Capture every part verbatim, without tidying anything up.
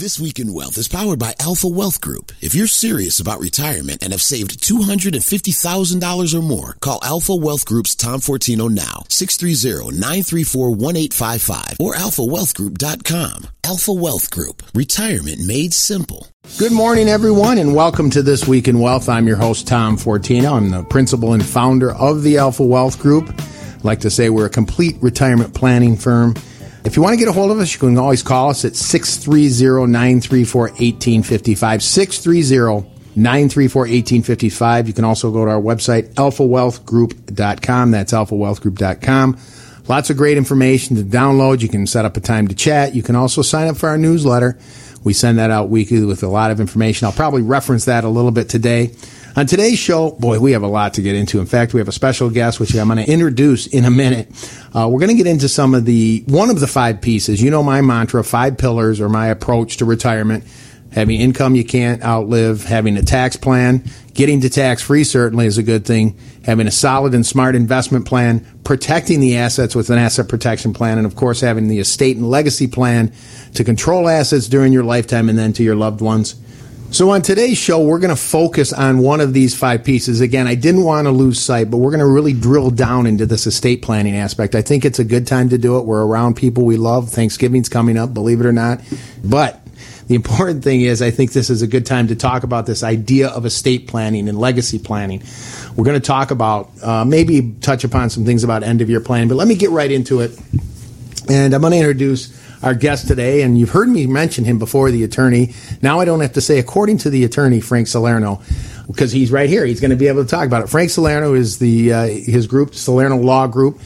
This Week in Wealth is powered by Alpha Wealth Group. If you're serious about retirement and have saved two hundred fifty thousand dollars or more, call Alpha Wealth Group's Tom Fortino now, six three zero, nine three four, one eight five five or alpha wealth group dot com. Alpha Wealth Group, retirement made simple. Good morning, everyone, and welcome to This Week in Wealth. I'm your host, Tom Fortino. I'm the principal and founder of the Alpha Wealth Group. I'd like to say we're a complete retirement planning firm. If you want to get a hold of us, you can always call us at six three zero, nine three four, one eight five five, six three zero, nine three four, one eight five five. You can also go to our website, alpha wealth group dot com. That's alpha wealth group dot com. Lots of great information to download. You can set up a time to chat. You can also sign up for our newsletter. We send that out weekly with a lot of information. I'll probably reference that a little bit today. On today's show, boy, we have a lot to get into. In fact, we have a special guest, which I'm going to introduce in a minute. Uh, we're going to get into some of the, one of the five pieces. You know my mantra, five pillars, or my approach to retirement. Having income you can't outlive, having a tax plan, getting to tax-free certainly is a good thing, having a solid and smart investment plan, protecting the assets with an asset protection plan, and of course having the estate and legacy plan to control assets during your lifetime and then to your loved ones. So on today's show, we're going to focus on one of these five pieces. Again, I didn't want to lose sight, but we're going to really drill down into this estate planning aspect. I think it's a good time to do it. We're around people we love. Thanksgiving's coming up, believe it or not. But the important thing is I think this is a good time to talk about this idea of estate planning and legacy planning. We're going to talk about, uh, maybe touch upon some things about end-of-year planning, but let me get right into it. And I'm going to introduce our guest today, and you've heard me mention him before, the attorney. Now I don't have to say, according to the attorney, Frank Salerno, because he's right here. He's going to be able to talk about it. Frank Salerno is the uh, his group, Salerno Law Group.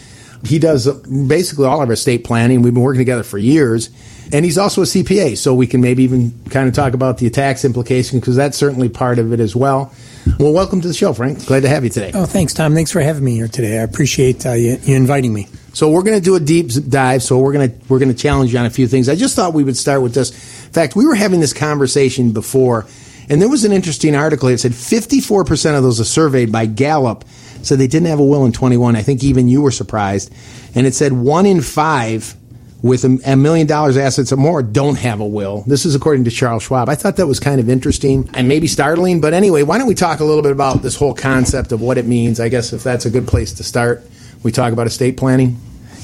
He does basically all of our estate planning. We've been working together for years, and he's also a C P A, so we can maybe even kind of talk about the tax implication, because that's certainly part of it as well. Well, welcome to the show, Frank. Glad to have you today. Oh, thanks, Tom. Thanks for having me here today. I appreciate uh, you, you inviting me. So we're going to do a deep dive. So we're going to we're going to challenge you on a few things. I just thought we would start with this. In fact, we were having this conversation before, and there was an interesting article. It said fifty-four percent of those surveyed by Gallup said they didn't have a will in twenty-one. I think even you were surprised. And it said one in five with a million dollars assets or more don't have a will. This is according to Charles Schwab. I thought that was kind of interesting and maybe startling. But anyway, why don't we talk a little bit about this whole concept of what it means? I guess if that's a good place to start. We talk about estate planning.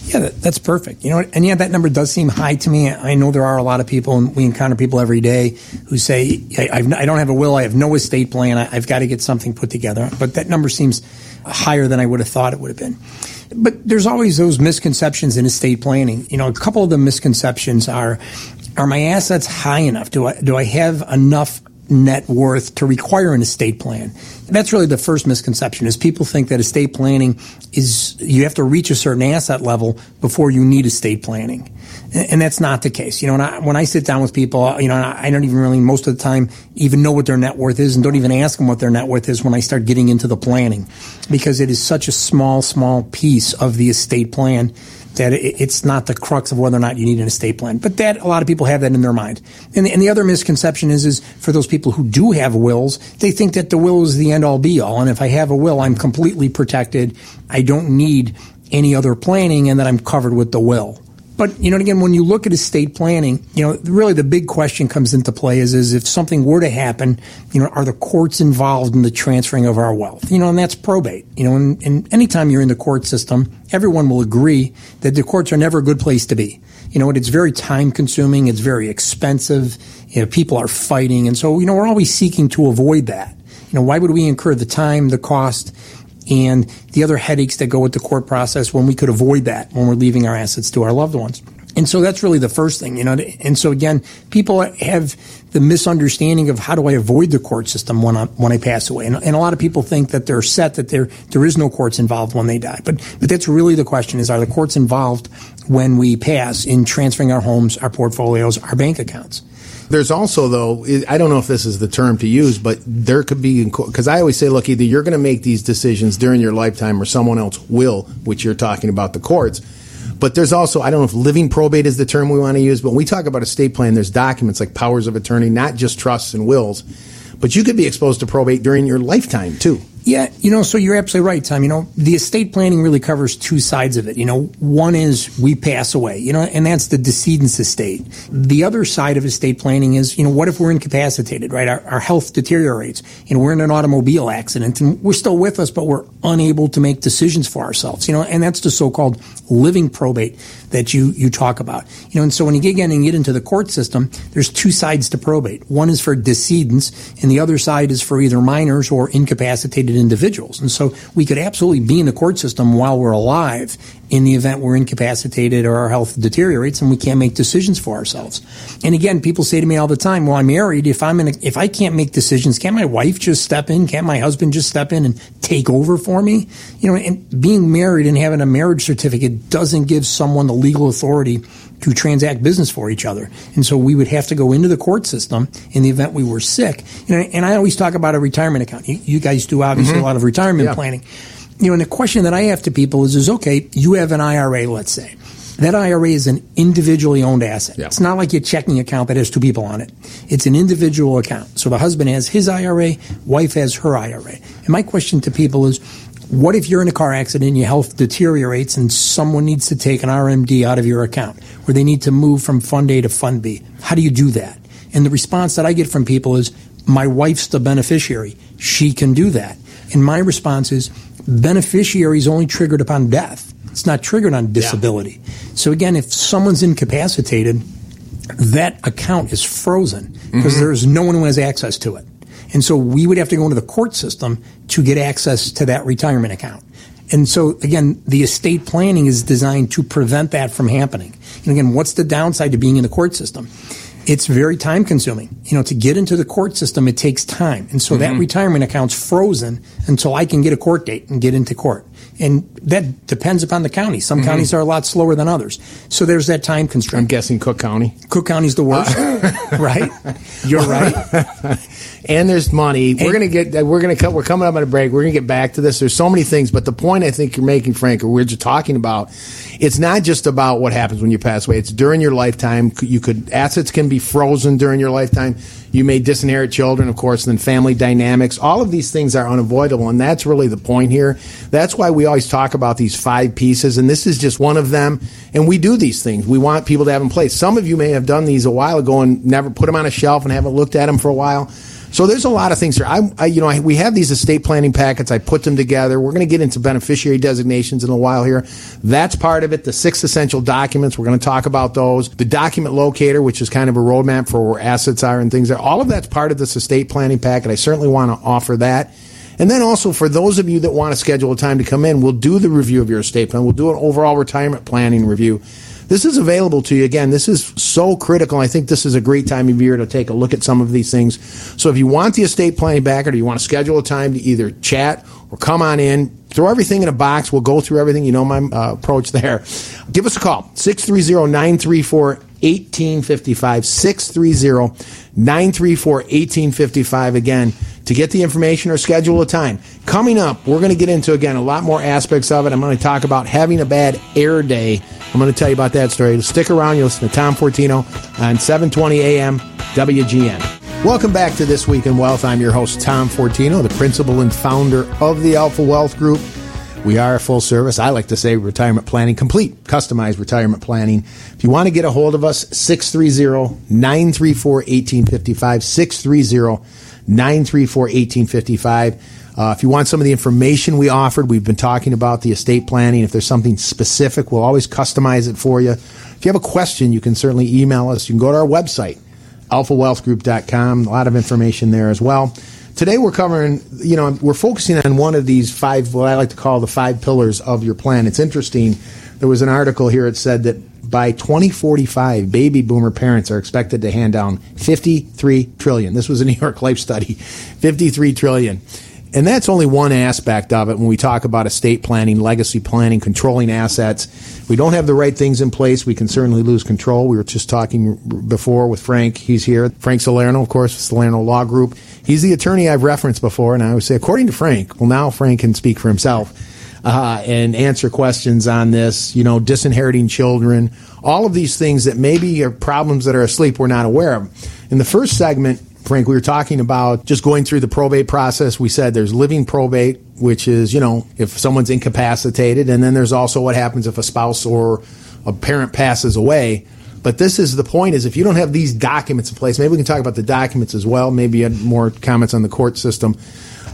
Yeah, that, that's perfect. You know, and yeah, that number does seem high to me. I know there are a lot of people, and we encounter people every day who say, I, I've, I don't have a will, I have no estate plan, I, I've got to get something put together. But that number seems higher than I would have thought it would have been. But there's always those misconceptions in estate planning. You know, a couple of the misconceptions are, are my assets high enough? Do I do I have enough net worth to require an estate plan? That's really the first misconception, is people think that estate planning is you have to reach a certain asset level before you need estate planning. And that's not the case. You know, when I, when I sit down with people, you know, I don't even really most of the time even know what their net worth is, and don't even ask them what their net worth is when I start getting into the planning, because it is such a small, small piece of the estate plan that it's not the crux of whether or not you need an estate plan. But that, a lot of people have that in their mind. And the, and the other misconception is, is for those people who do have wills, they think that the will is the end-all be-all. And if I have a will, I'm completely protected. I don't need any other planning, and that I'm covered with the will. But, you know, again, when you look at estate planning, you know, really the big question comes into play is, is if something were to happen, you know, are the courts involved in the transferring of our wealth? You know, and that's probate. You know, and, and anytime you're in the court system, everyone will agree that the courts are never a good place to be. You know, it's very time consuming. It's very expensive. You know, people are fighting. And so, you know, we're always seeking to avoid that. You know, why would we incur the time, the cost, and the other headaches that go with the court process when we could avoid that when we're leaving our assets to our loved ones? And so that's really the first thing, you know. And so again, people have the misunderstanding of, how do I avoid the court system when I, when I pass away? And, and a lot of people think that they're set, that there there is no courts involved when they die. But but that's really the question, is, are the courts involved when we pass in transferring our homes, our portfolios, our bank accounts? There's also, though, I don't know if this is the term to use, but there could be, because I always say, look, either you're going to make these decisions during your lifetime or someone else will, which you're talking about the courts. But there's also, I don't know if living probate is the term we want to use, but when we talk about estate plan, there's documents like powers of attorney, not just trusts and wills, but you could be exposed to probate during your lifetime, too. Yeah, you know, so you're absolutely right, Tom. You know, the estate planning really covers two sides of it. You know, one is we pass away, you know, and that's the decedent's estate. The other side of estate planning is, you know, what if we're incapacitated, right? Our, our health deteriorates and we're in an automobile accident and we're still with us, but we're unable to make decisions for ourselves, you know, and that's the so-called living probate that you, you talk about. You know, and so when you get in and get into the court system, there's two sides to probate. One is for decedents and the other side is for either minors or incapacitated individuals. And so we could absolutely be in the court system while we're alive in the event we're incapacitated or our health deteriorates and we can't make decisions for ourselves. And again, people say to me all the time, well, I'm married. If I'm in a, if I can't make decisions, can't my wife just step in? Can't my husband just step in and take over for me? You know, and being married and having a marriage certificate doesn't give someone the legal authority to transact business for each other. And so we would have to go into the court system in the event we were sick. And I, and I always talk about a retirement account. You, you guys do obviously mm-hmm. a lot of retirement yeah. planning. You know, and the question that I have to people is, is, okay, you have an I R A, let's say. That I R A is an individually owned asset. Yeah. It's not like your checking account that has two people on it. It's an individual account. So the husband has his I R A, wife has her I R A. And my question to people is, what if you're in a car accident and your health deteriorates and someone needs to take an R M D out of your account or they need to move from fund A to fund B? How do you do that? And the response that I get from people is, my wife's the beneficiary. She can do that. And my response is, beneficiary is only triggered upon death. It's not triggered on disability. Yeah. So again, if someone's incapacitated, that account is frozen because mm-hmm. there's no one who has access to it. And so we would have to go into the court system to get access to that retirement account. And so, again, the estate planning is designed to prevent that from happening. And again, what's the downside to being in the court system? It's very time consuming. You know, to get into the court system, it takes time. And so mm-hmm. that retirement account's frozen until I can get a court date and get into court. And that depends upon the county. Some mm-hmm. counties are a lot slower than others. So there's that time constraint. I'm guessing Cook County. Cook County's the worst, uh, right? You're right. And there's money. And we're gonna get. We're gonna. Come, we're coming up on a break. We're gonna get back to this. There's so many things, but the point I think you're making, Frank, or we're just talking about, it's not just about what happens when you pass away. It's during your lifetime. You could assets can be frozen during your lifetime. You may disinherit children, of course, and then family dynamics. All of these things are unavoidable, and that's really the point here. That's why we always talk about these five pieces, and this is just one of them, and we do these things. We want people to have them in place. Some of you may have done these a while ago and never put them on a shelf and haven't looked at them for a while. So there's a lot of things here. I, I, you know, I, we have these estate planning packets. I put them together. We're going to get into beneficiary designations in a while here. That's part of it. The six essential documents, we're going to talk about those. The document locator, which is kind of a roadmap for where assets are and things are. All of that's part of this estate planning packet. I certainly want to offer that. And then also for those of you that want to schedule a time to come in, we'll do the review of your estate plan. We'll do an overall retirement planning review. This is available to you. Again, this is so critical. I think this is a great time of year to take a look at some of these things. So if you want the estate planning back or you want to schedule a time to either chat or come on in, throw everything in a box. We'll go through everything. You know my uh, approach there. Give us a call, six three zero, nine three four, one eight five five, six three zero, nine three four, one eight five five, again, to get the information or schedule a time. Coming up, we're going to get into, again, a lot more aspects of it. I'm going to talk about having a bad air day. I'm going to tell you about that story. Stick around. You'll listen to Tom Fortino on seven twenty a.m. W G N. Welcome back to This Week in Wealth. I'm your host, Tom Fortino, the principal and founder of the Alpha Wealth Group. We are a full service, I like to say, retirement planning, complete, customized retirement planning. If you want to get a hold of us, six three zero, nine three four, one eight five five, six three zero, nine three four, one eight five five. Uh, if you want some of the information we offered, we've been talking about the estate planning. If there's something specific, we'll always customize it for you. If you have a question, you can certainly email us. You can go to our website, alpha wealth group dot com. A lot of information there as well. Today we're covering, you know, we're focusing on one of these five, what I like to call the five pillars of your plan. It's interesting. There was an article here that said that by twenty forty-five, baby boomer parents are expected to hand down fifty-three trillion dollars. This was a New York Life study, fifty-three trillion dollars. And that's only one aspect of it when we talk about estate planning, legacy planning, controlling assets. If we don't have the right things in place, we can certainly lose control. We were just talking before with Frank. He's here. Frank Salerno, of course, Salerno Law Group. He's the attorney I've referenced before, and I would say, according to Frank, well, now Frank can speak for himself uh, and answer questions on this, you know, disinheriting children, all of these things that maybe are problems that are asleep we're not aware of. In the first segment, Frank, we were talking about just going through the probate process. We said there's living probate, which is, you know, if someone's incapacitated, and then there's also what happens if a spouse or a parent passes away. But this is the point, is if you don't have these documents in place, maybe we can talk about the documents as well. Maybe you had more comments on the court system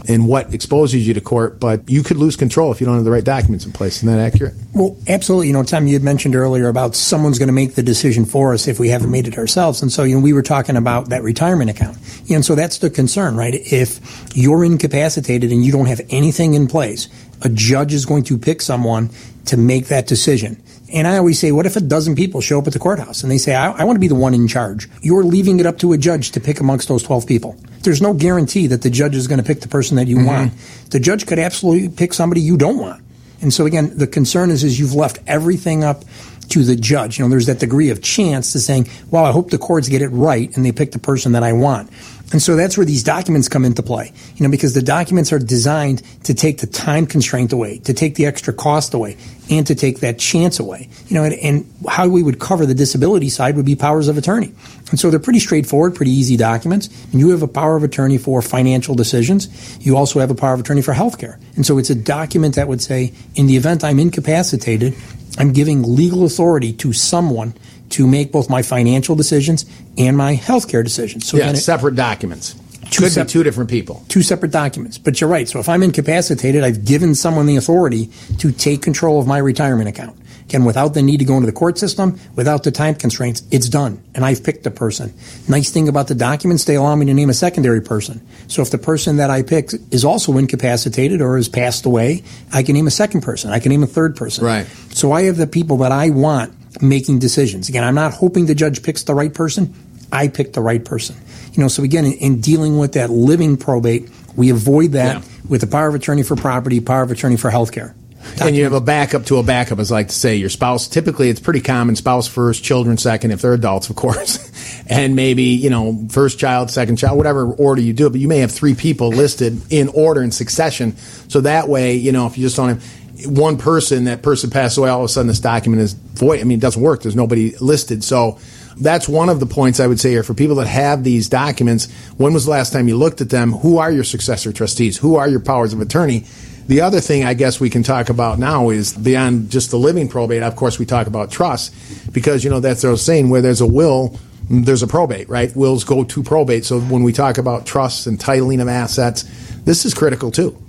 and what exposes you to court, but you could lose control if you don't have the right documents in place. Isn't that accurate? Well, absolutely. You know, Tom, you had mentioned earlier about someone's going to make the decision for us if we haven't made it ourselves. And so, you know, we were talking about that retirement account. And so that's the concern, right? If you're incapacitated and you don't have anything in place, a judge is going to pick someone to make that decision. And I always say, what if a dozen people show up at the courthouse and they say, I, I want to be the one in charge? You're leaving it up to a judge to pick amongst those twelve people. There's no guarantee that the judge is going to pick the person that you mm-hmm. want. The judge could absolutely pick somebody you don't want. And so, again, the concern is, is you've left everything up to the judge. You know, there's that degree of chance to saying, well, I hope the courts get it right and they pick the person that I want. And so that's where these documents come into play, you know, because the documents are designed to take the time constraint away, to take the extra cost away, and to take that chance away. You know, and, and how we would cover the disability side would be powers of attorney. And so they're pretty straightforward, pretty easy documents. And you have a power of attorney for financial decisions. You also have a power of attorney for healthcare. And so it's a document that would say, in the event I'm incapacitated, I'm giving legal authority to someone to make both my financial decisions and my healthcare decisions. So yeah, it, separate documents. Two Could sep- be two different people. Two separate documents. But you're right. So if I'm incapacitated, I've given someone the authority to take control of my retirement account. Again, without the need to go into the court system, without the time constraints, it's done. And I've picked the person. Nice thing about the documents, they allow me to name a secondary person. So if the person that I pick is also incapacitated or has passed away, I can name a second person. I can name a third person. Right. So I have the people that I want making decisions. Again, I'm not hoping the judge picks the right person. I pick the right person. You know, so again, in, in dealing with that living probate, we avoid that yeah. with the power of attorney for property, power of attorney for healthcare. Document. And you have a backup to a backup, as I like to say. Your spouse, typically it's pretty common, spouse first, children second, if they're adults, of course. And maybe, you know, first child, second child, whatever order you do it. But you may have three people listed in order in succession. So that way, you know, if you just don't have one person, that person passed away, all of a sudden this document is void. I mean, it doesn't work. There's nobody listed. So that's one of the points I would say here for people that have these documents. When was the last time you looked at them? Who are your successor trustees? Who are your powers of attorney? The other thing I guess we can talk about now is beyond just the living probate. Of course, we talk about trusts because, you know, that's what I was saying, where there's a will, there's a probate, right? Wills go to probate. So when we talk about trusts and titling of assets, this is critical too.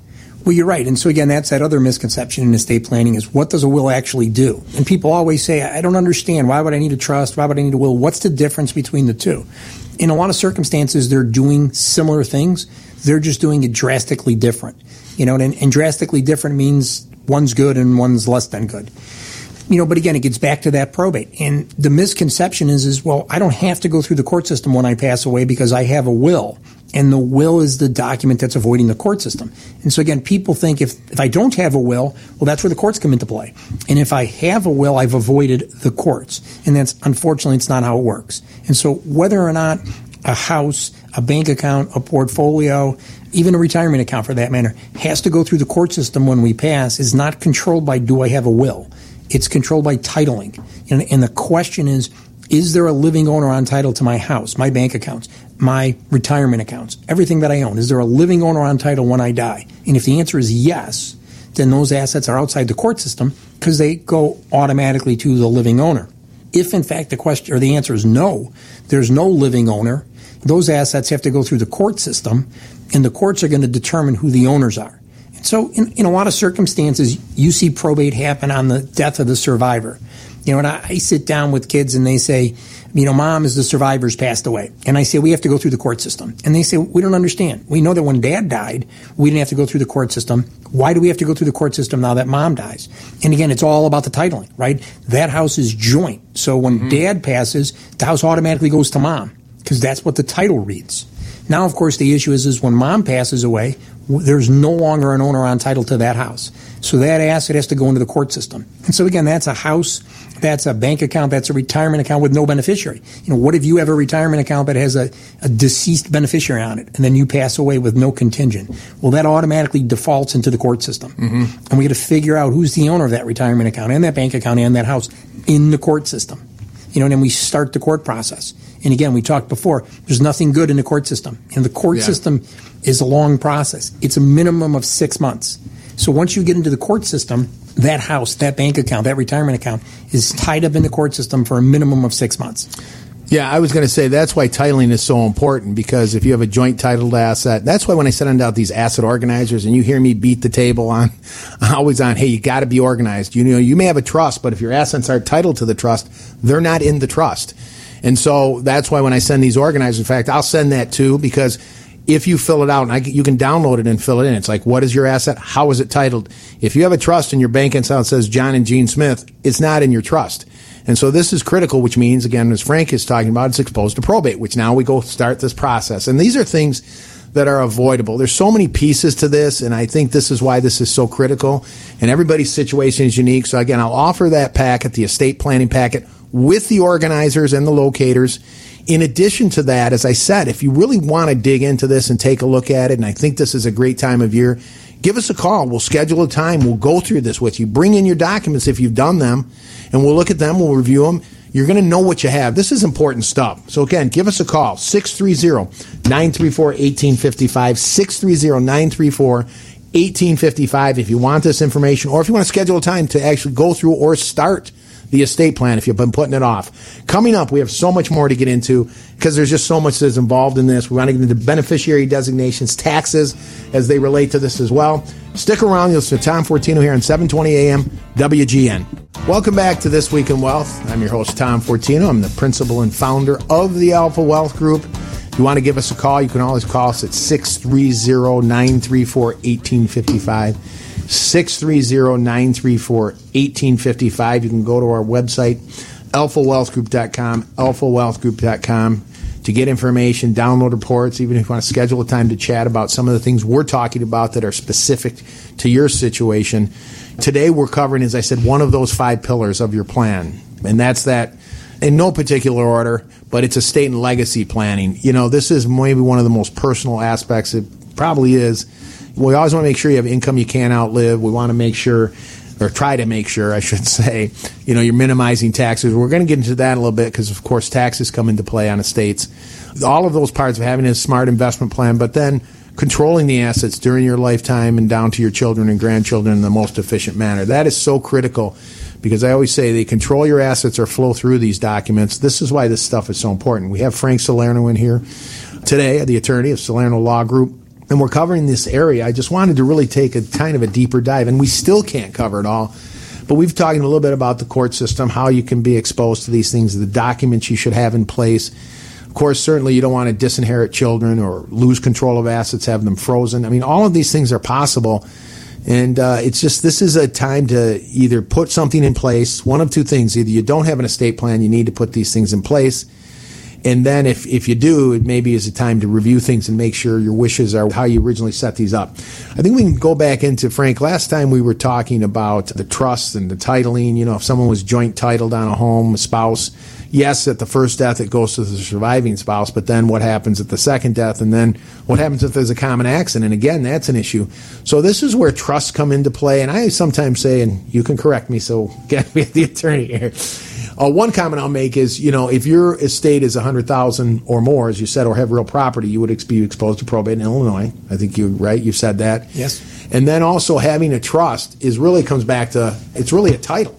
Well, you're right. And so, again, that's that other misconception in estate planning is what does a will actually do? And people always say, I don't understand. Why would I need a trust? Why would I need a will? What's the difference between the two? In a lot of circumstances, they're doing similar things. They're just doing it drastically different. You know, and, and drastically different means one's good and one's less than good. You know, but again, it gets back to that probate. And the misconception is, is, well, I don't have to go through the court system when I pass away because I have a will. And the will is the document that's avoiding the court system. And so, again, people think if, if I don't have a will, well, that's where the courts come into play. And if I have a will, I've avoided the courts. And that's, unfortunately, it's not how it works. And so whether or not a house, a bank account, a portfolio, even a retirement account for that matter, has to go through the court system when we pass is not controlled by do I have a will. It's controlled by titling. And, and the question is, is there a living owner on title to my house, my bank accounts, my retirement accounts, everything that I own? Is there a living owner on title when I die? And if the answer is yes, then those assets are outside the court system because they go automatically to the living owner. If, in fact, the question or the answer is no, there's no living owner, those assets have to go through the court system, and the courts are going to determine who the owners are. And so in, in a lot of circumstances, you see probate happen on the death of the survivor. You know, and I sit down with kids and they say, you know, mom is the survivor's passed away. And I say, we have to go through the court system. And they say, we don't understand. We know that when dad died, we didn't have to go through the court system. Why do we have to go through the court system now that mom dies? And again, it's all about the titling, right? That house is joint. So when mm-hmm. dad passes, the house automatically goes to mom because that's what the title reads. Now, of course, the issue is, is when mom passes away, there's no longer an owner on title to that house. So that asset has to go into the court system. And so, again, that's a house, that's a bank account, that's a retirement account with no beneficiary. You know, what if you have a retirement account that has a, a deceased beneficiary on it, and then you pass away with no contingent? Well, that automatically defaults into the court system. Mm-hmm. And we got to figure out who's the owner of that retirement account and that bank account and that house in the court system. You know, and then we start the court process. And again, we talked before, there's nothing good in the court system. And the court yeah. system is a long process. It's a minimum of six months. So once you get into the court system, that house, that bank account, that retirement account is tied up in the court system for a minimum of six months. Yeah, I was going to say that's why titling is so important, because if you have a joint titled asset, that's why when I send out these asset organizers and you hear me beat the table on, always on, hey, you got to be organized. You know, you may have a trust, but if your assets aren't titled to the trust, they're not in the trust. And so that's why when I send these organizers, in fact, I'll send that too, because if you fill it out, and I, you can download it and fill it in. It's like, what is your asset? How is it titled? If you have a trust and your bank account says John and Jean Smith, it's not in your trust. And so this is critical, which means, again, as Frank is talking about, it's exposed to probate, which now we go start this process. And these are things that are avoidable. There's so many pieces to this, and I think this is why this is so critical. And everybody's situation is unique. So, again, I'll offer that packet, the estate planning packet, with the organizers and the locators. In addition to that, as I said, if you really want to dig into this and take a look at it, and I think this is a great time of year, give us a call. We'll schedule a time. We'll go through this with you. Bring in your documents if you've done them, and we'll look at them. We'll review them. You're going to know what you have. This is important stuff. So, again, give us a call, six three zero, nine three four, one eight five five, six three zero, nine three four, one eight five five if you want this information, or if you want to schedule a time to actually go through or start the estate plan if you've been putting it off. Coming up, we have so much more to get into because there's just so much that's involved in this. We want to get into beneficiary designations, taxes as they relate to this as well. Stick around. You'll see Tom Fortino here on seven twenty a.m. W G N. Welcome back to This Week in Wealth. I'm your host, Tom Fortino. I'm the principal and founder of the Alpha Wealth Group. If you want to give us a call, you can always call us at six three zero, nine three four, one eight five five. six three zero, nine three four, one eight five five. You can go to our website, alpha wealth group dot com, alpha wealth group dot com, to get information, download reports, even if you want to schedule a time to chat about some of the things we're talking about that are specific to your situation. Today we're covering, as I said, one of those five pillars of your plan, and that's that, in no particular order, but it's estate and legacy planning. You know, this is maybe one of the most personal aspects. It probably is. We always want to make sure you have income you can't outlive. We want to make sure, or try to make sure, I should say, you know, you're minimizing taxes. We're going to get into that in a little bit because, of course, taxes come into play on estates. All of those parts of having a smart investment plan, but then controlling the assets during your lifetime and down to your children and grandchildren in the most efficient manner. That is so critical because I always say they control your assets or flow through these documents. This is why this stuff is so important. We have Frank Salerno in here today, the attorney of Salerno Law Group. And we're covering this area. I just wanted to really take a kind of a deeper dive, and we still can't cover it all. But we've talked a little bit about the court system, how you can be exposed to these things, the documents you should have in place. Of course, certainly you don't want to disinherit children or lose control of assets, have them frozen. I mean, all of these things are possible. And uh, it's just, this is a time to either put something in place, one of two things. Either you don't have an estate plan, you need to put these things in place. And then if, if you do, it maybe is a time to review things and make sure your wishes are how you originally set these up. I think we can go back into, Frank, last time we were talking about the trusts and the titling. You know, if someone was joint titled on a home, a spouse, yes, at the first death it goes to the surviving spouse, but then what happens at the second death? And then what happens if there's a common accident? And again, that's an issue. So this is where trusts come into play. And I sometimes say, and you can correct me, so get me the attorney here. Uh, one comment I'll make is, you know, if your estate is one hundred thousand dollars or more, as you said, or have real property, you would ex- be exposed to probate in Illinois. I think you're right. You've said that. Yes. And then also having a trust is really comes back to, it's really a title.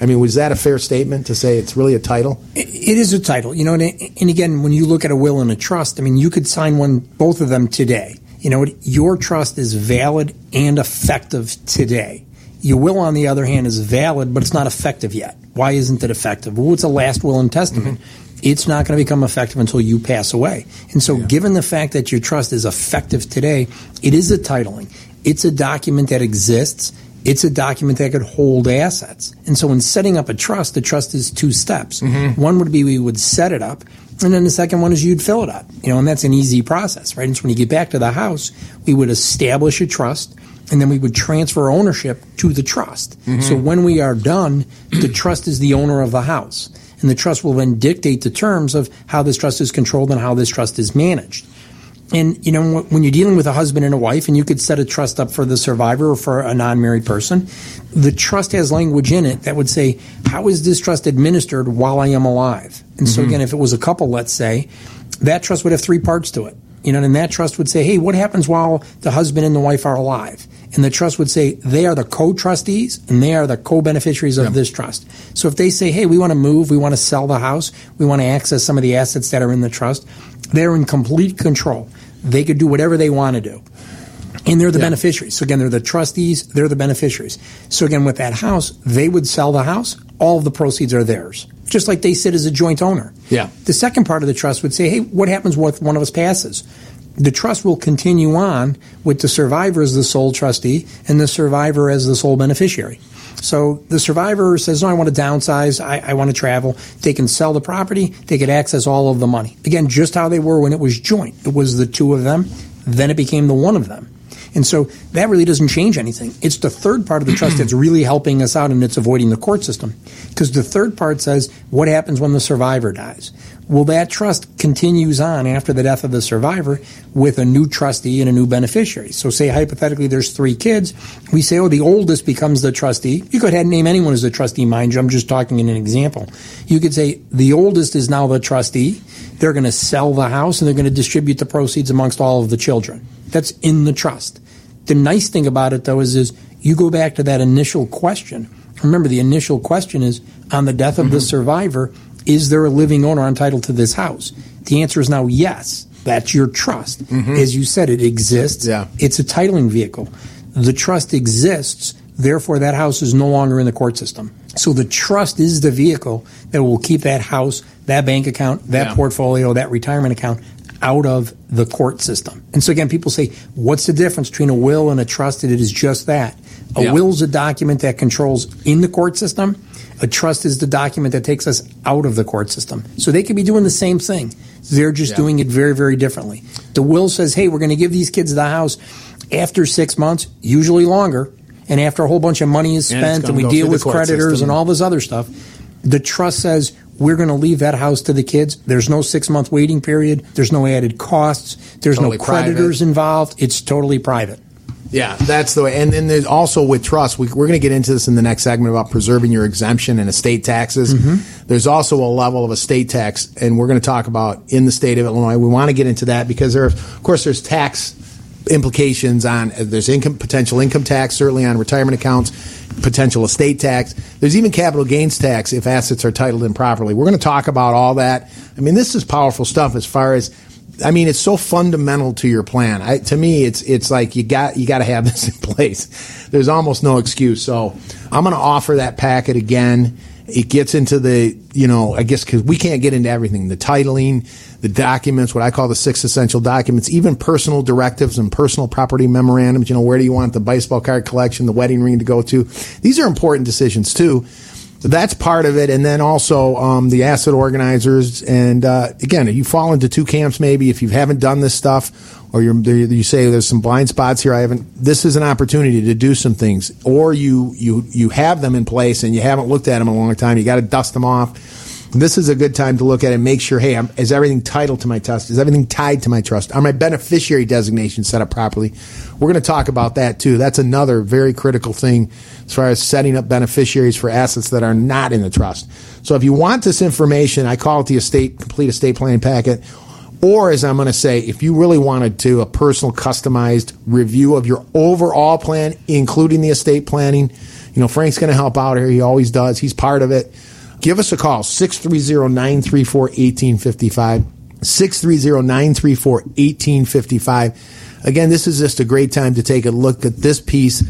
I mean, was that a fair statement to say it's really a title? It, it is a title. You know, and, and again, when you look at a will and a trust, I mean, you could sign one, both of them today. You know, your trust is valid and effective today. Your will, on the other hand, is valid, but it's not effective yet. Why isn't it effective? Well, it's a last will and testament. Mm-hmm. It's not going to become effective until you pass away. And so yeah. given the fact that your trust is effective today, it is a titling. It's a document that exists. It's a document that could hold assets. And so in setting up a trust, the trust is two steps. Mm-hmm. One would be we would set it up. And then the second one is you'd fill it up. You know, and that's an easy process, right? And so when you get back to the house, we would establish a trust. And then we would transfer ownership to the trust. Mm-hmm. So when we are done, the trust is the owner of the house. And the trust will then dictate the terms of how this trust is controlled and how this trust is managed. And, you know, when you're dealing with a husband and a wife, and you could set a trust up for the survivor or for a non-married person, the trust has language in it that would say, how is this trust administered while I am alive? And mm-hmm. so, again, if it was a couple, let's say, that trust would have three parts to it. You know, and that trust would say, hey, what happens while the husband and the wife are alive? And the trust would say they are the co-trustees and they are the co-beneficiaries of yep. this trust. So if they say, hey, we want to move, we want to sell the house, we want to access some of the assets that are in the trust, they're in complete control. They could do whatever they want to do. And they're the yeah. beneficiaries. So again, they're the trustees, they're the beneficiaries. So again, with that house, they would sell the house. All of the proceeds are theirs, just like they sit as a joint owner. Yeah. The second part of the trust would say, hey, what happens if one of us passes? The trust will continue on with the survivor as the sole trustee and the survivor as the sole beneficiary. So the survivor says, no, I want to downsize, I, I want to travel. They can sell the property, they could access all of the money. Again, just how they were when it was joint. It was the two of them, then it became the one of them. And so that really doesn't change anything. It's the third part of the trust that's really helping us out, and it's avoiding the court system. Because the third part says, what happens when the survivor dies? Well, that trust continues on after the death of the survivor with a new trustee and a new beneficiary. So say hypothetically there's three kids. We say, oh, the oldest becomes the trustee. You could name anyone as a trustee, mind you. I'm just talking in an example. You could say the oldest is now the trustee. They're going to sell the house, and they're going to distribute the proceeds amongst all of the children. That's in the trust. The nice thing about it, though, is, is you go back to that initial question. Remember, the initial question is, on the death of mm-hmm. the survivor, is there a living owner entitled to this house? The answer is now yes. That's your trust. Mm-hmm. As you said, it exists. Yeah. It's a titling vehicle. The trust exists. Therefore, that house is no longer in the court system. So the trust is the vehicle that will keep that house, that bank account, that yeah. portfolio, that retirement account out of the court system. And so, again, people say, what's the difference between a will and a trust? And it is just that. A yeah. will is a document that controls in the court system. A trust is the document that takes us out of the court system. So they could be doing the same thing. They're just yeah. doing it very, very differently. The will says, hey, we're going to give these kids the house after six months, usually longer, and after a whole bunch of money is spent and, and we deal with creditors system. And all this other stuff. The trust says, we're going to leave that house to the kids. There's no six-month waiting period. There's no added costs. There's totally no creditors private. Involved. It's totally private. Yeah, that's the way. And then there's also with trust, we, we're going to get into this in the next segment about preserving your exemption and estate taxes. Mm-hmm. There's also a level of estate tax, and we're going to talk about in the state of Illinois. We want to get into that because, there, of course, there's tax implications on there's income potential income tax, certainly on retirement accounts, potential estate tax. There's even capital gains tax if assets are titled improperly. We're going to talk about all that. I mean, this is powerful stuff as far as, I mean, it's so fundamental to your plan. I, to me, it's it's like you got you got to have this in place. There's almost no excuse. So I'm going to offer that packet again. It gets into the, you know, I guess because we can't get into everything, the titling, the documents, what I call the six essential documents, even personal directives and personal property memorandums. You know, where do you want the baseball card collection, the wedding ring to go to? These are important decisions, too. So that's part of it. And then also um, the asset organizers. And, uh, again, you fall into two camps maybe if you haven't done this stuff or you're, you say there's some blind spots here. I haven't. This is an opportunity to do some things. Or you, you, you have them in place and you haven't looked at them in a long time. You got to dust them off. This is a good time to look at it and make sure, hey, I'm, is everything titled to my trust? Is everything tied to my trust? Are my beneficiary designations set up properly? We're going to talk about that, too. That's another very critical thing as far as setting up beneficiaries for assets that are not in the trust. So if you want this information, I call it the estate complete estate planning packet. Or, as I'm going to say, if you really wanted to, a personal customized review of your overall plan, including the estate planning. You know, Frank's going to help out here. He always does. He's part of it. Give us a call, six three zero, nine three four, one eight five five, six three zero, nine three four, one eight five five. Again, this is just a great time to take a look at this piece.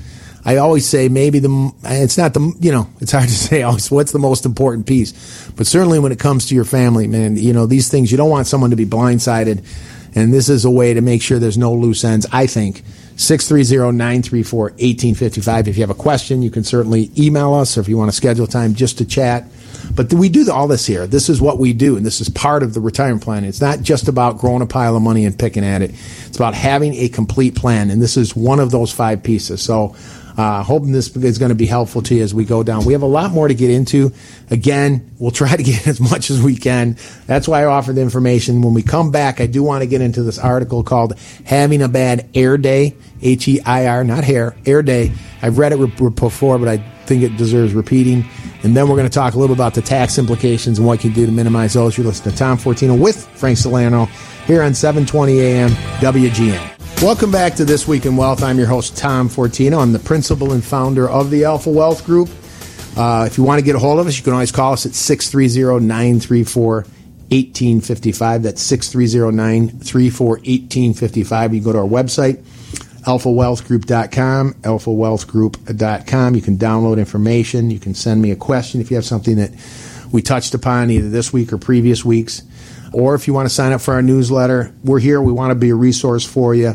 I always say maybe the it's not the, you know, it's hard to say always what's the most important piece. But certainly when it comes to your family, man, you know, these things, you don't want someone to be blindsided. And this is a way to make sure there's no loose ends, I think. six three zero, nine three four, one eight five five. If you have a question, you can certainly email us or if you want to schedule time just to chat. But we do all this here. This is what we do, and this is part of the retirement plan. It's not just about growing a pile of money and picking at it. It's about having a complete plan, and this is one of those five pieces. So Uh, hoping this is going to be helpful to you as we go down. We have a lot more to get into. Again, we'll try to get as much as we can. That's why I offer the information. When we come back, I do want to get into this article called Having a Bad Air Day, H E I R, not hair, Air Day. I've read it re- re- before, but I think it deserves repeating. And then we're going to talk a little about the tax implications and what you can do to minimize those. You're listening to Tom Fortino with Frank Salerno here on seven twenty A M W G N. Welcome back to This Week in Wealth. I'm your host, Tom Fortino. I'm the principal and founder of the Alpha Wealth Group. Uh, if you want to get a hold of us, you can always call us at six three zero, nine three four, one eight five five. That's six three zero, nine three four, one eight five five. You can go to our website, alpha wealth group dot com, alpha wealth group dot com. You can download information. You can send me a question if you have something that we touched upon either this week or previous weeks. Or if you want to sign up for our newsletter, we're here. We want to be a resource for you.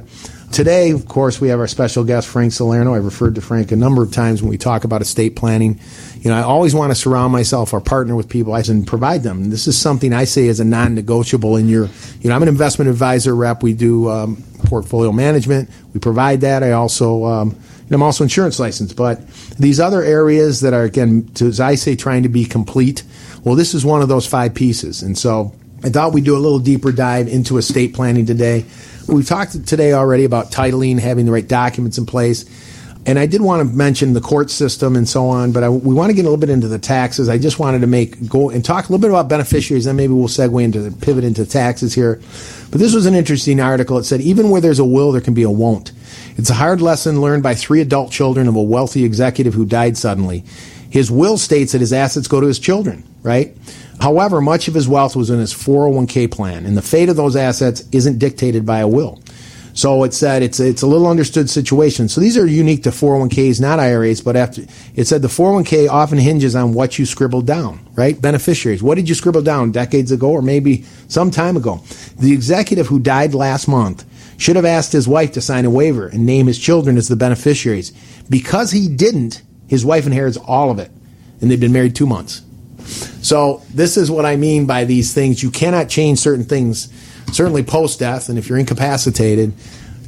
Today, of course, we have our special guest, Frank Salerno. I referred to Frank a number of times when we talk about estate planning. You know, I always want to surround myself or partner with people I can provide them. This is something I say is a non-negotiable in your, you know, I'm an investment advisor rep. We do um, portfolio management. We provide that. I also, um, you know, I'm also insurance licensed. But these other areas that are, again, to, as I say, trying to be complete, well, this is one of those five pieces. And so I thought we'd do a little deeper dive into estate planning today. We've talked today already about titling, having the right documents in place. And I did want to mention the court system and so on, but I, we want to get a little bit into the taxes. I just wanted to make go and talk a little bit about beneficiaries, then maybe we'll segue into the pivot into taxes here. But this was an interesting article. It said, even where there's a will, there can be a won't. It's a hard lesson learned by three adult children of a wealthy executive who died suddenly. His will states that his assets go to his children, right? However, much of his wealth was in his four oh one k plan, and the fate of those assets isn't dictated by a will. So it said it's it's a little understood situation. So these are unique to four oh one k's, not I R As, but after it said the four oh one k often hinges on what you scribbled down, right? Beneficiaries. What did you scribble down decades ago or maybe some time ago? The executive who died last month should have asked his wife to sign a waiver and name his children as the beneficiaries. Because he didn't, his wife inherits all of it, and they've been married two months. So this is what I mean by these things. You cannot change certain things, certainly post-death, and if you're incapacitated,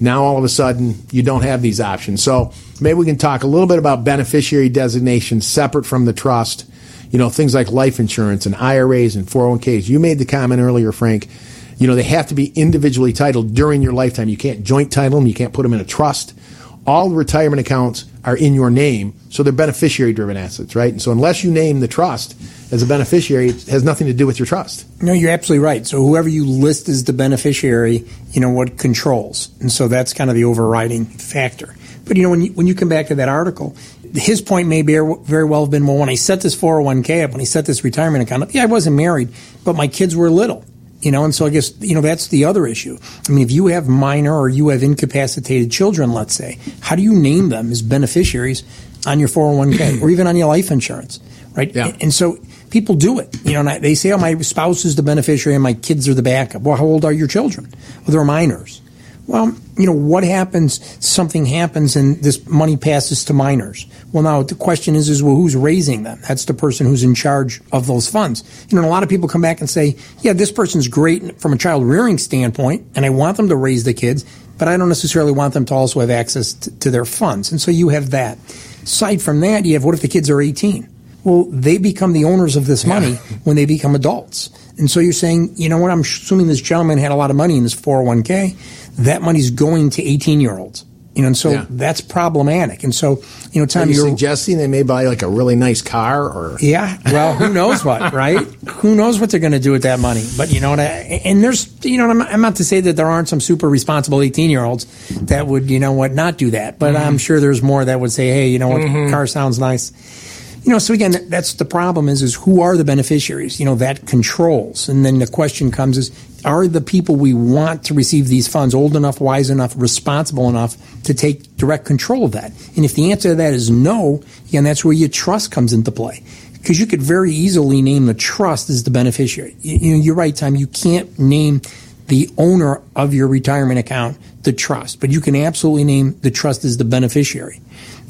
now all of a sudden you don't have these options. So maybe we can talk a little bit about beneficiary designation separate from the trust, you know, things like life insurance and I R As and four oh one k's. You made the comment earlier, Frank, you know, they have to be individually titled during your lifetime. You can't joint title them. You can't put them in a trust. All retirement accounts are in your name, so they're beneficiary-driven assets, right? And so unless you name the trust as a beneficiary, it has nothing to do with your trust. No, you're absolutely right. So whoever you list as the beneficiary, you know, what controls. And so that's kind of the overriding factor. But, you know, when you, when you come back to that article, his point may be very well have been, well, when I set this four oh one k up, when I set this retirement account up, yeah, I wasn't married, but my kids were little. You know, and so I guess, you know, that's the other issue. I mean, if you have minor or you have incapacitated children, let's say, how do you name them as beneficiaries on your four oh one k or even on your life insurance, right? Yeah. And so people do it. You know, and I, they say, oh, my spouse is the beneficiary and my kids are the backup. Well, how old are your children? Well, they're minors. Well, you know, what happens, something happens and this money passes to minors. Well, now the question is, is well, who's raising them? That's the person who's in charge of those funds. You know, and a lot of people come back and say, yeah, this person's great from a child rearing standpoint, and I want them to raise the kids, but I don't necessarily want them to also have access to, to their funds. And so you have that. Aside from that, you have, what if the kids are eighteen? Well, they become the owners of this money when they become adults. And so you're saying, you know what, I'm assuming this gentleman had a lot of money in his four oh one k. That money's going to eighteen-year-olds. You know, and so yeah. that's problematic. And so, you know, Tom, Are you you're suggesting they may buy like a really nice car, or yeah, well, who knows what, right? Who knows what they're going to do with that money? But you know, and, I, and there's, you know, I'm, I'm not to say that there aren't some super responsible eighteen-year-olds that would, you know, what not do that. But mm-hmm. I'm sure there's more that would say, hey, you know what, mm-hmm. car sounds nice. You know, so again, that's the problem is, is who are the beneficiaries? You know, that controls. And then the question comes is, are the people we want to receive these funds old enough, wise enough, responsible enough to take direct control of that? And if the answer to that is no, again, that's where your trust comes into play. Because you could very easily name the trust as the beneficiary. You, you know, you're right, Tom. You can't name the owner of your retirement account, the trust. But you can absolutely name the trust as the beneficiary.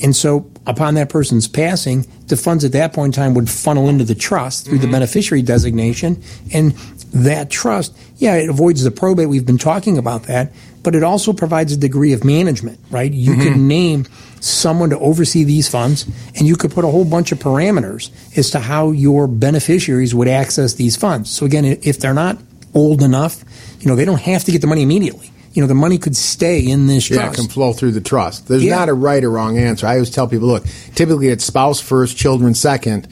And so upon that person's passing, the funds at that point in time would funnel into the trust through mm-hmm. the beneficiary designation. And that trust, yeah, it avoids the probate. We've been talking about that. But it also provides a degree of management, right? You mm-hmm. can name someone to oversee these funds, and you could put a whole bunch of parameters as to how your beneficiaries would access these funds. So again, if they're not old enough, you know, they don't have to get the money immediately. You know, the money could stay in this trust. Yeah, it can flow through the trust. There's yeah. not a right or wrong answer. I always tell people, look, typically it's spouse first, children second.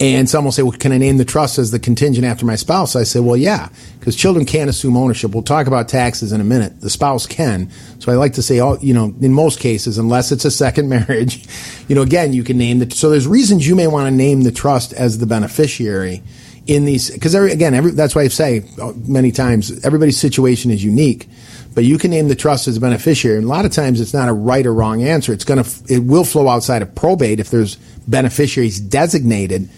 And some will say, well, can I name the trust as the contingent after my spouse? I say, well, yeah, because children can't assume ownership. We'll talk about taxes in a minute. The spouse can. So I like to say, all, you know, in most cases, unless it's a second marriage, you know, again, you can name the. So there's reasons you may want to name the trust as the beneficiary in these. Because, every, again, every, that's why I say many times, everybody's situation is unique. But you can name the trust as a beneficiary. And a lot of times it's not a right or wrong answer. It's going to, it will flow outside of probate if there's beneficiaries designated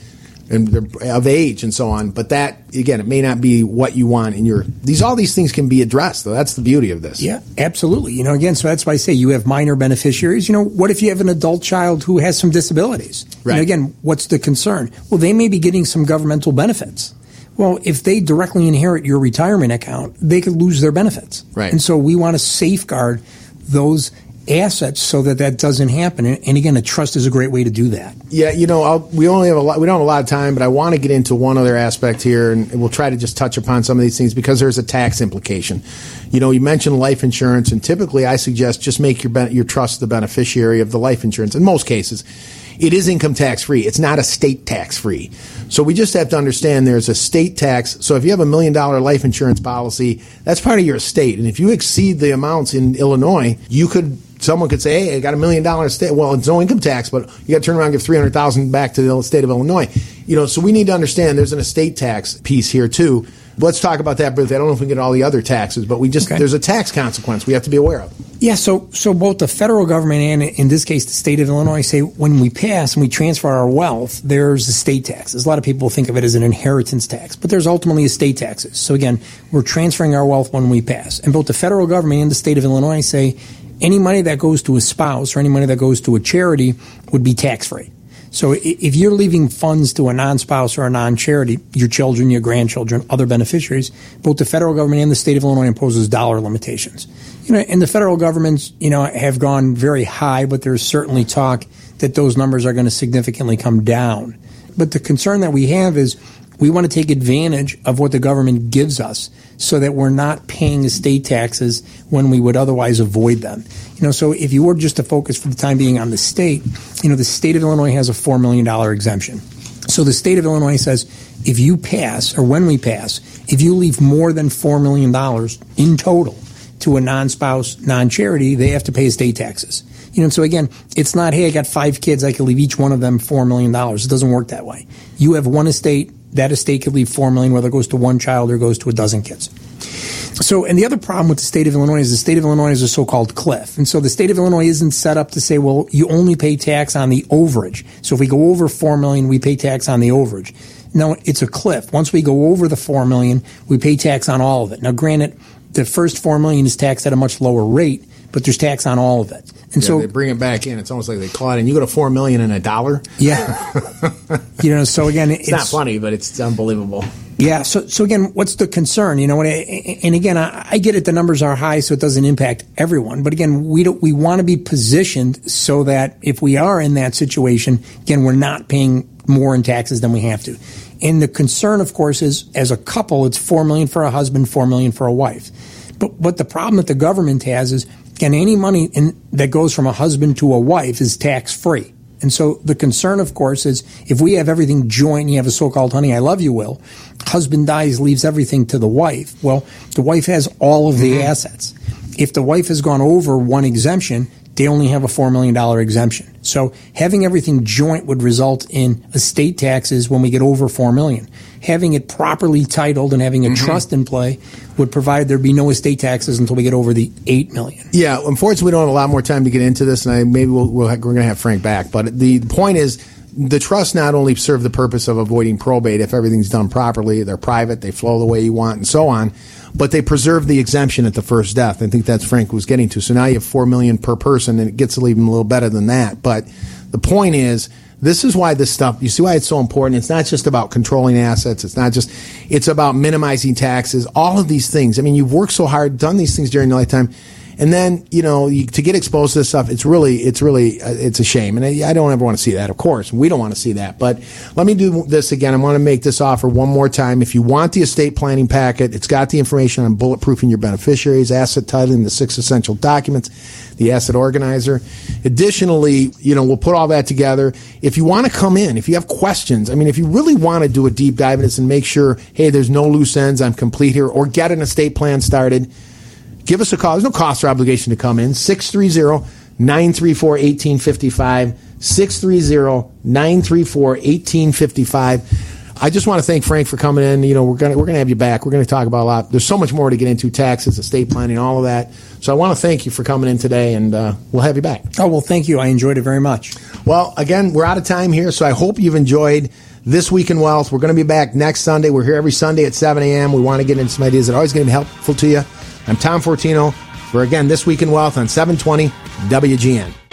and they're of age and so on. But that, again, it may not be what you want in your, these, all these things can be addressed, though. That's the beauty of this. Yeah, absolutely. You know, again, so that's why I say you have minor beneficiaries. You know, what if you have an adult child who has some disabilities? Right. And again, what's the concern? Well, they may be getting some governmental benefits. Well, if they directly inherit your retirement account, they could lose their benefits. Right. And so we want to safeguard those assets so that that doesn't happen. And again, a trust is a great way to do that. Yeah, you know, I'll, we only have a lot, we don't have a lot of time, but I want to get into one other aspect here, and we'll try to just touch upon some of these things because there's a tax implication. You know, you mentioned life insurance, and typically I suggest just make your your trust the beneficiary of the life insurance in most cases. It is income tax-free. It's not estate tax-free. So we just have to understand there's estate tax. So if you have a million-dollar life insurance policy, that's part of your estate. And if you exceed the amounts in Illinois, you could someone could say, hey, I got a million-dollar estate. Well, it's no income tax, but you got to turn around and give three hundred thousand dollars back to the state of Illinois. You know, so we need to understand there's an estate tax piece here, too. Let's talk about that, but I don't know if we can get all the other taxes, but we just okay. there's a tax consequence we have to be aware of. Yeah, so so both the federal government and, in this case, the state of Illinois say when we pass and we transfer our wealth, there's estate taxes. A lot of people think of it as an inheritance tax, but there's ultimately estate taxes. So, again, we're transferring our wealth when we pass. And both the federal government and the state of Illinois say any money that goes to a spouse or any money that goes to a charity would be tax-free. So if you're leaving funds to a non-spouse or a non-charity, your children, your grandchildren, other beneficiaries, both the federal government and the state of Illinois imposes dollar limitations. You know, and the federal governments, you know, have gone very high, but there's certainly talk that those numbers are going to significantly come down. But the concern that we have is we want to take advantage of what the government gives us so that we're not paying estate taxes when we would otherwise avoid them. You know, so if you were just to focus for the time being on the state, you know, the state of Illinois has a four million dollars exemption. So the state of Illinois says if you pass, or when we pass, if you leave more than four million dollars in total to a non-spouse, non-charity, they have to pay estate taxes. You know, so again, it's not, hey, I got five kids, I can leave each one of them four million dollars. It doesn't work that way. You have one estate, that estate could leave four million dollars, whether it goes to one child or goes to a dozen kids. So, and the other problem with the state of Illinois is the state of Illinois is a so-called cliff. And so the state of Illinois isn't set up to say, well, you only pay tax on the overage. So if we go over four million dollars, we pay tax on the overage. No, it's a cliff. Once we go over the four million dollars, we pay tax on all of it. Now, granted, the first four million dollars is taxed at a much lower rate, but there's tax on all of it. And yeah, so they bring it back in. It's almost like they claw it in. You go to four million and a dollar. Yeah. You know, so again, it's, it's not funny, but it's unbelievable. Yeah. So, so again, what's the concern? You know, and again, I, I get it. The numbers are high, so it doesn't impact everyone. But again, we don't. We want to be positioned so that if we are in that situation, again, we're not paying more in taxes than we have to. And the concern, of course, is as a couple, it's four million for a husband, four million for a wife. But but the problem that the government has is, and any money in, that goes from a husband to a wife is tax-free. And so the concern, of course, is if we have everything joint, you have a so-called honey, I love you, will, husband dies, leaves everything to the wife. Well, the wife has all of the mm-hmm. assets. If the wife has gone over one exemption, they only have a four million dollars exemption. So having everything joint would result in estate taxes when we get over four million dollars. Having it properly titled and having a mm-hmm. trust in play would provide there be no estate taxes until we get over the eight million dollars. Yeah, unfortunately, we don't have a lot more time to get into this, and I, maybe we'll, we'll, we're going to have Frank back. But the point is, the trust not only serve the purpose of avoiding probate if everything's done properly, they're private, they flow the way you want, and so on, but they preserve the exemption at the first death. I think that's Frank was getting to. So now you have four million dollars per person, and it gets to leave them a little better than that. But the point is, this is why this stuff, you see why it's so important. It's not just about controlling assets. It's not just, it's about minimizing taxes, all of these things. I mean, you've worked so hard, done these things during your lifetime. And then, you know, you, to get exposed to this stuff, it's really, it's really, uh, it's a shame. And I, I don't ever want to see that, of course. We don't want to see that. But let me do this again. I want to make this offer one more time. If you want the estate planning packet, it's got the information on bulletproofing your beneficiaries, asset titling, the six essential documents, the asset organizer. Additionally, you know, we'll put all that together. If you want to come in, if you have questions, I mean, if you really want to do a deep dive in this and make sure, hey, there's no loose ends, I'm complete here, or get an estate plan started, give us a call. There's no cost or obligation to come in. six three zero, nine three four, one eight five five. six three zero, nine three four, one eight five five. I just want to thank Frank for coming in. You know, we're going to we're going to have you back. We're going to talk about a lot. There's so much more to get into, taxes, estate planning, all of that. So I want to thank you for coming in today, and uh, we'll have you back. Oh, well, thank you. I enjoyed it very much. Well, again, we're out of time here, so I hope you've enjoyed This Week in Wealth. We're going to be back next Sunday. We're here every Sunday at seven a.m. We want to get into some ideas that are always going to be helpful to you. I'm Tom Fortino for, again, This Week in Wealth on seven twenty W G N.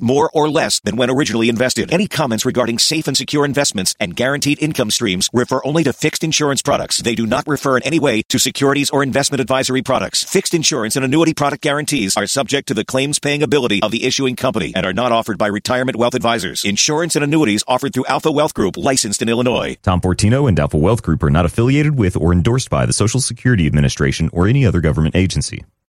more or less than when originally invested. Any comments regarding safe and secure investments and guaranteed income streams refer only to fixed insurance products. They do not refer in any way to securities or investment advisory products. Fixed insurance and annuity product guarantees are subject to the claims paying ability of the issuing company and are not offered by Retirement Wealth Advisors. Insurance and annuities offered through Alpha Wealth Group, licensed in Illinois. Tom Fortino and Alpha Wealth Group are not affiliated with or endorsed by the Social Security Administration or any other government agency.